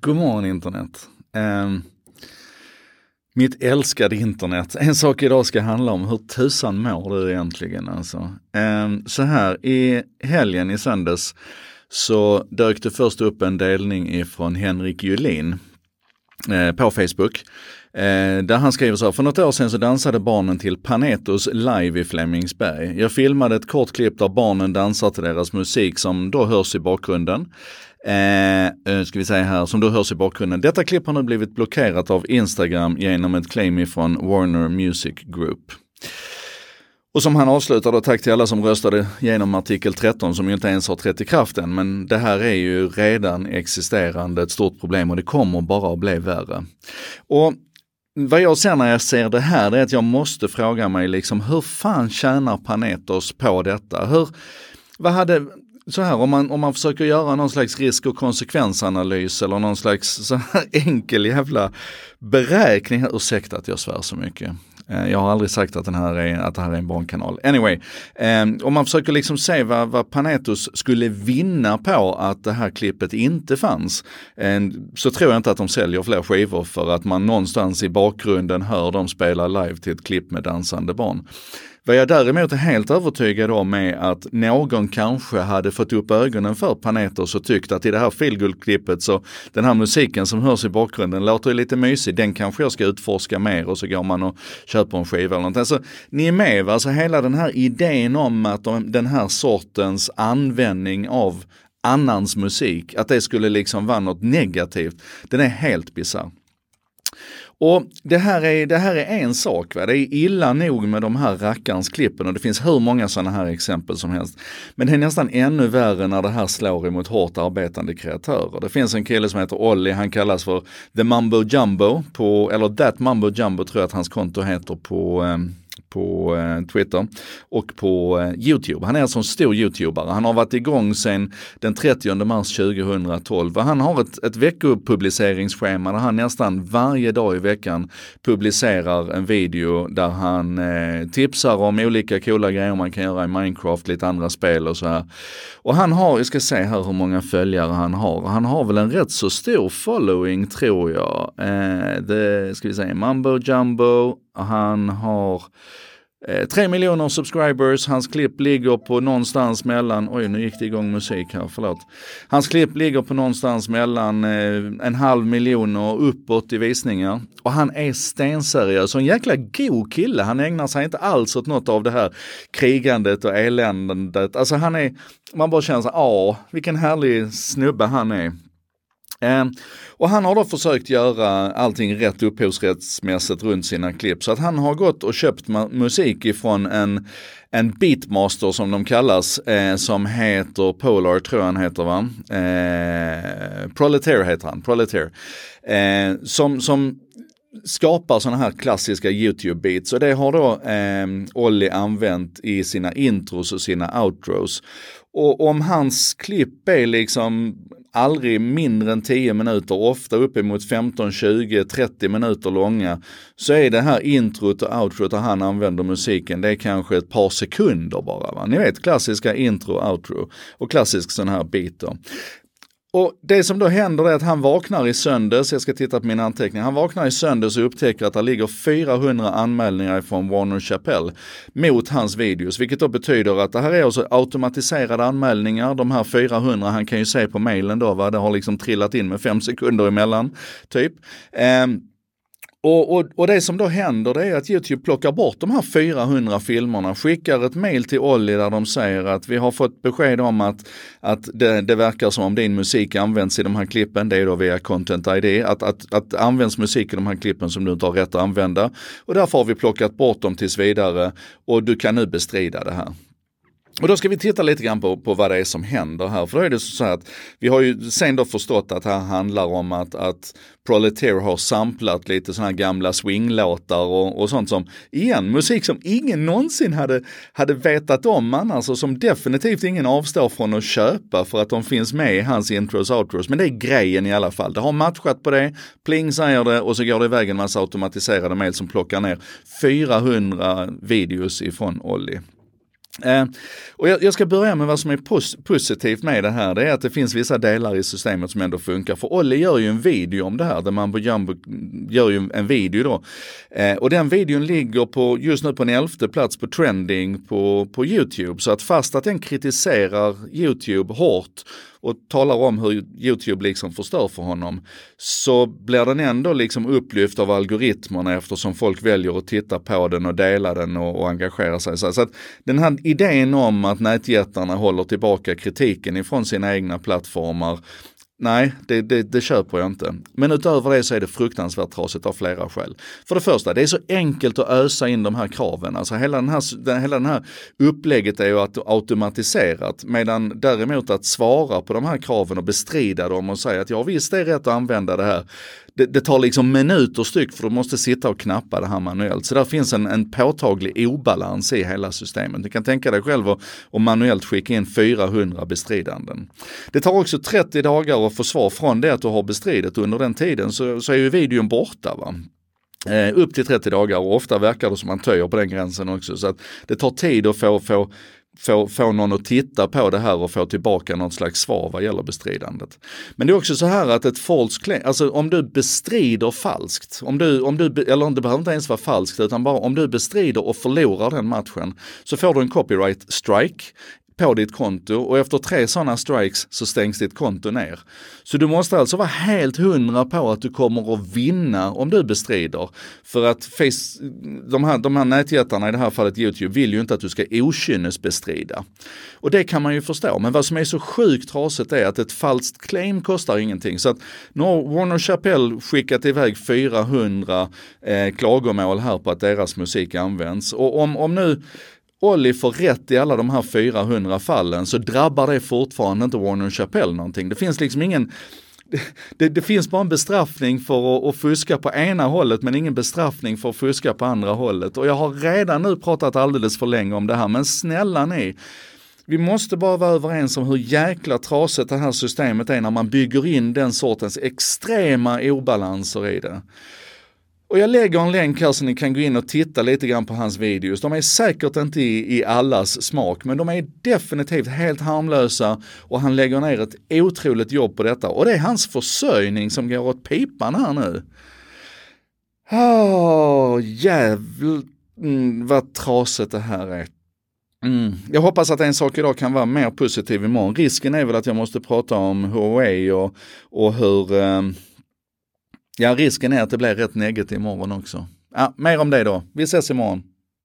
God morgon internet. Mitt älskade internet. En sak idag ska handla om hur tusan mår du egentligen. Alltså. Så här, i helgen i söndags så dök det först upp en delning ifrån Henrik Julin på Facebook. Där han skriver så här: för något år sedan så dansade barnen till Panetoz live i Flemingsberg. Jag filmade ett kort klipp där barnen dansar till deras musik som då hörs i bakgrunden. Detta klipp har nu blivit blockerat av Instagram genom ett claim ifrån Warner Music Group. Och som han avslutar då: tack till alla som röstade genom artikel 13 som ju inte ens har trätt i kraft än, men det här är ju redan existerande ett stort problem och det kommer bara att bli värre. Och vad jag ser när jag ser det här, det är att jag måste fråga mig liksom, hur fan tjänar Panetoz på detta? Så här, om man försöker göra någon slags risk- och konsekvensanalys eller någon slags så här enkel jävla beräkning. Ursäkta att jag svär så mycket. Jag har aldrig sagt att det här är en barnkanal. Anyway, om man försöker liksom se vad Panetoz skulle vinna på att det här klippet inte fanns, så tror jag inte att de säljer fler skivor för att man någonstans i bakgrunden hör dem spela live till ett klipp med dansande barn. Vad jag däremot är helt övertygad om är att någon kanske hade fått upp ögonen för Panetoz och tyckt att i det här filguldklippet så den här musiken som hörs i bakgrunden låter lite mysig, den kanske jag ska utforska mer, och så går man och köper en skiva eller något. Alltså, ni är med va? Alltså, hela den här idén om att den här sortens användning av annans musik, att det skulle liksom vara något negativt, den är helt bizarr. Och det här är en sak. Va? Det är illa nog med de här rackarns klippen, och det finns hur många sådana här exempel som helst. Men det är nästan ännu värre när det här slår emot hårt arbetande kreatörer. Det finns en kille som heter Olly, han kallas för The Mumbo Jumbo, eller That Mumbo Jumbo tror jag att hans konto heter på Twitter och på YouTube. Han är alltså en stor YouTubare. Han har varit igång sedan den 30 mars 2012. Han har ett veckopubliceringsschema där han nästan varje dag i veckan publicerar en video där han tipsar om olika coola grejer man kan göra i Minecraft, lite andra spel och så här. Och han har, jag ska se här hur många följare han har. Han har väl en rätt så stor following tror jag. Mumbo Jumbo. Han har 3 miljoner subscribers. Hans klipp ligger på någonstans mellan... Oj, nu gick det igång musik här, förlåt. Hans klipp ligger på någonstans mellan 0,5 miljon och uppåt i visningar. Och han är stenseriös. Så en jäkla god kille. Han ägnar sig inte alls åt något av det här krigandet och eländet. Alltså han är... Man bara känner sig, vilken härlig snubbe han är. Och han har då försökt göra allting rätt upphovsrättsmässigt runt sina klipp, så att han har gått och köpt musik ifrån en beatmaster som de kallas, som heter Polar tror jag han heter va? Proleter heter han, Proleter. Som skapar sådana här klassiska YouTube-beats, och det har då Olly använt i sina intros och sina outros. Och om hans klipp är liksom aldrig mindre än 10 minuter, ofta uppemot 15, 20, 30 minuter långa, så är det här introt och outrot där han använder musiken, det är kanske ett par sekunder bara. Va? Ni vet, klassiska intro, outro och klassisk sån här beat då. Och det som då händer är att han vaknar i söndags, jag ska titta på mina anteckningar, han vaknar i söndags och upptäcker att det ligger 400 anmälningar från Warner Chappell mot hans videos, vilket då betyder att det här är också automatiserade anmälningar, de här 400, han kan ju se på mejlen då, va? Det har liksom trillat in med 5 sekunder emellan, typ. Och det som då händer, det är att YouTube plockar bort de här 400 filmerna, skickar ett mejl till Olly där de säger att vi har fått besked om att det verkar som om din musik används i de här klippen, det är då via Content ID, att används musik i de här klippen som du inte har rätt att använda, och därför har vi plockat bort dem tills vidare och du kan nu bestrida det här. Och då ska vi titta lite grann på vad det är som händer här. För då är det så att vi har ju sen då förstått att det här handlar om att Proleter har samplat lite sådana här gamla swinglåtar och sånt som, igen, musik som ingen någonsin hade vetat om annars och som definitivt ingen avstår från att köpa för att de finns med i hans intros och outros. Men det är grejen i alla fall. Det har matchat på det, pling säger det, och så går det iväg en massa automatiserade mejl som plockar ner 400 videos ifrån Olly. Och jag ska börja med vad som är positivt med det här. Det är att det finns vissa delar i systemet som ändå funkar. För Olly gör ju en video om det här. Där Mumbo Jumbo gör ju en video då. Och den videon ligger på, just nu på en 11:e plats på trending på YouTube. Så att fast att den kritiserar YouTube hårt och talar om hur YouTube liksom förstör för honom, så blir den ändå liksom upplyft av algoritmerna eftersom folk väljer att titta på den och dela den och engagera sig. Så att den här idén om att nätjättarna håller tillbaka kritiken ifrån sina egna plattformar, nej, det köper jag inte. Men utöver det så är det fruktansvärt trasigt av flera skäl. För det första, det är så enkelt att ösa in de här kraven. Alltså hela den här upplägget är ju automatiserat. Medan däremot att svara på de här kraven och bestrida dem och säga att ja visst, det är rätt att använda det här. Det tar liksom minuter styck för du måste sitta och knappa det här manuellt. Så där finns en påtaglig obalans i hela systemet. Du kan tänka dig själv att manuellt skicka in 400 bestridanden. Det tar också 30 dagar att få svar från det att du har bestridit. Under den tiden så är ju videon borta, va? Upp till 30 dagar, och ofta verkar det som man töjer på den gränsen också. Så att det tar tid att få någon att titta på det här och få tillbaka någon slags svar vad gäller bestridandet. Men det är också så här att ett falskt, alltså om du bestrider falskt, eller det behöver inte ens vara falskt, utan bara om du bestrider och förlorar den matchen, så får du en copyright strike på ditt konto, och efter 3 sådana strikes så stängs ditt konto ner. Så du måste alltså vara helt 100 på att du kommer att vinna om du bestrider. För att de här nätjättarna, i det här fallet YouTube, vill ju inte att du ska okynnesbestrida. Och det kan man ju förstå. Men vad som är så sjukt trasigt är att ett falskt claim kostar ingenting. Så att nu har Warner Chappell skickat iväg 400 klagomål här på att deras musik används. Och om nu Olly får rätt i alla de här 400 fallen, så drabbar det fortfarande inte Warner Chappell någonting. Det finns liksom ingen... Det finns bara en bestraffning för att fuska på ena hållet, men ingen bestraffning för att fuska på andra hållet. Och jag har redan nu pratat alldeles för länge om det här, men snälla ni... Vi måste bara vara överens om hur jäkla trasigt det här systemet är när man bygger in den sortens extrema obalanser i det. Och jag lägger en länk här så ni kan gå in och titta lite grann på hans videos. De är säkert inte i allas smak, men de är definitivt helt harmlösa, och han lägger ner ett otroligt jobb på detta. Och det är hans försörjning som går åt pipan här nu. Vad trasigt det här är. Jag hoppas att en sak idag kan vara mer positiv imorgon. Risken är väl att jag måste prata om Huawei och hur... risken är att det blir rätt negativt imorgon också. Ja, mer om det då. Vi ses imorgon.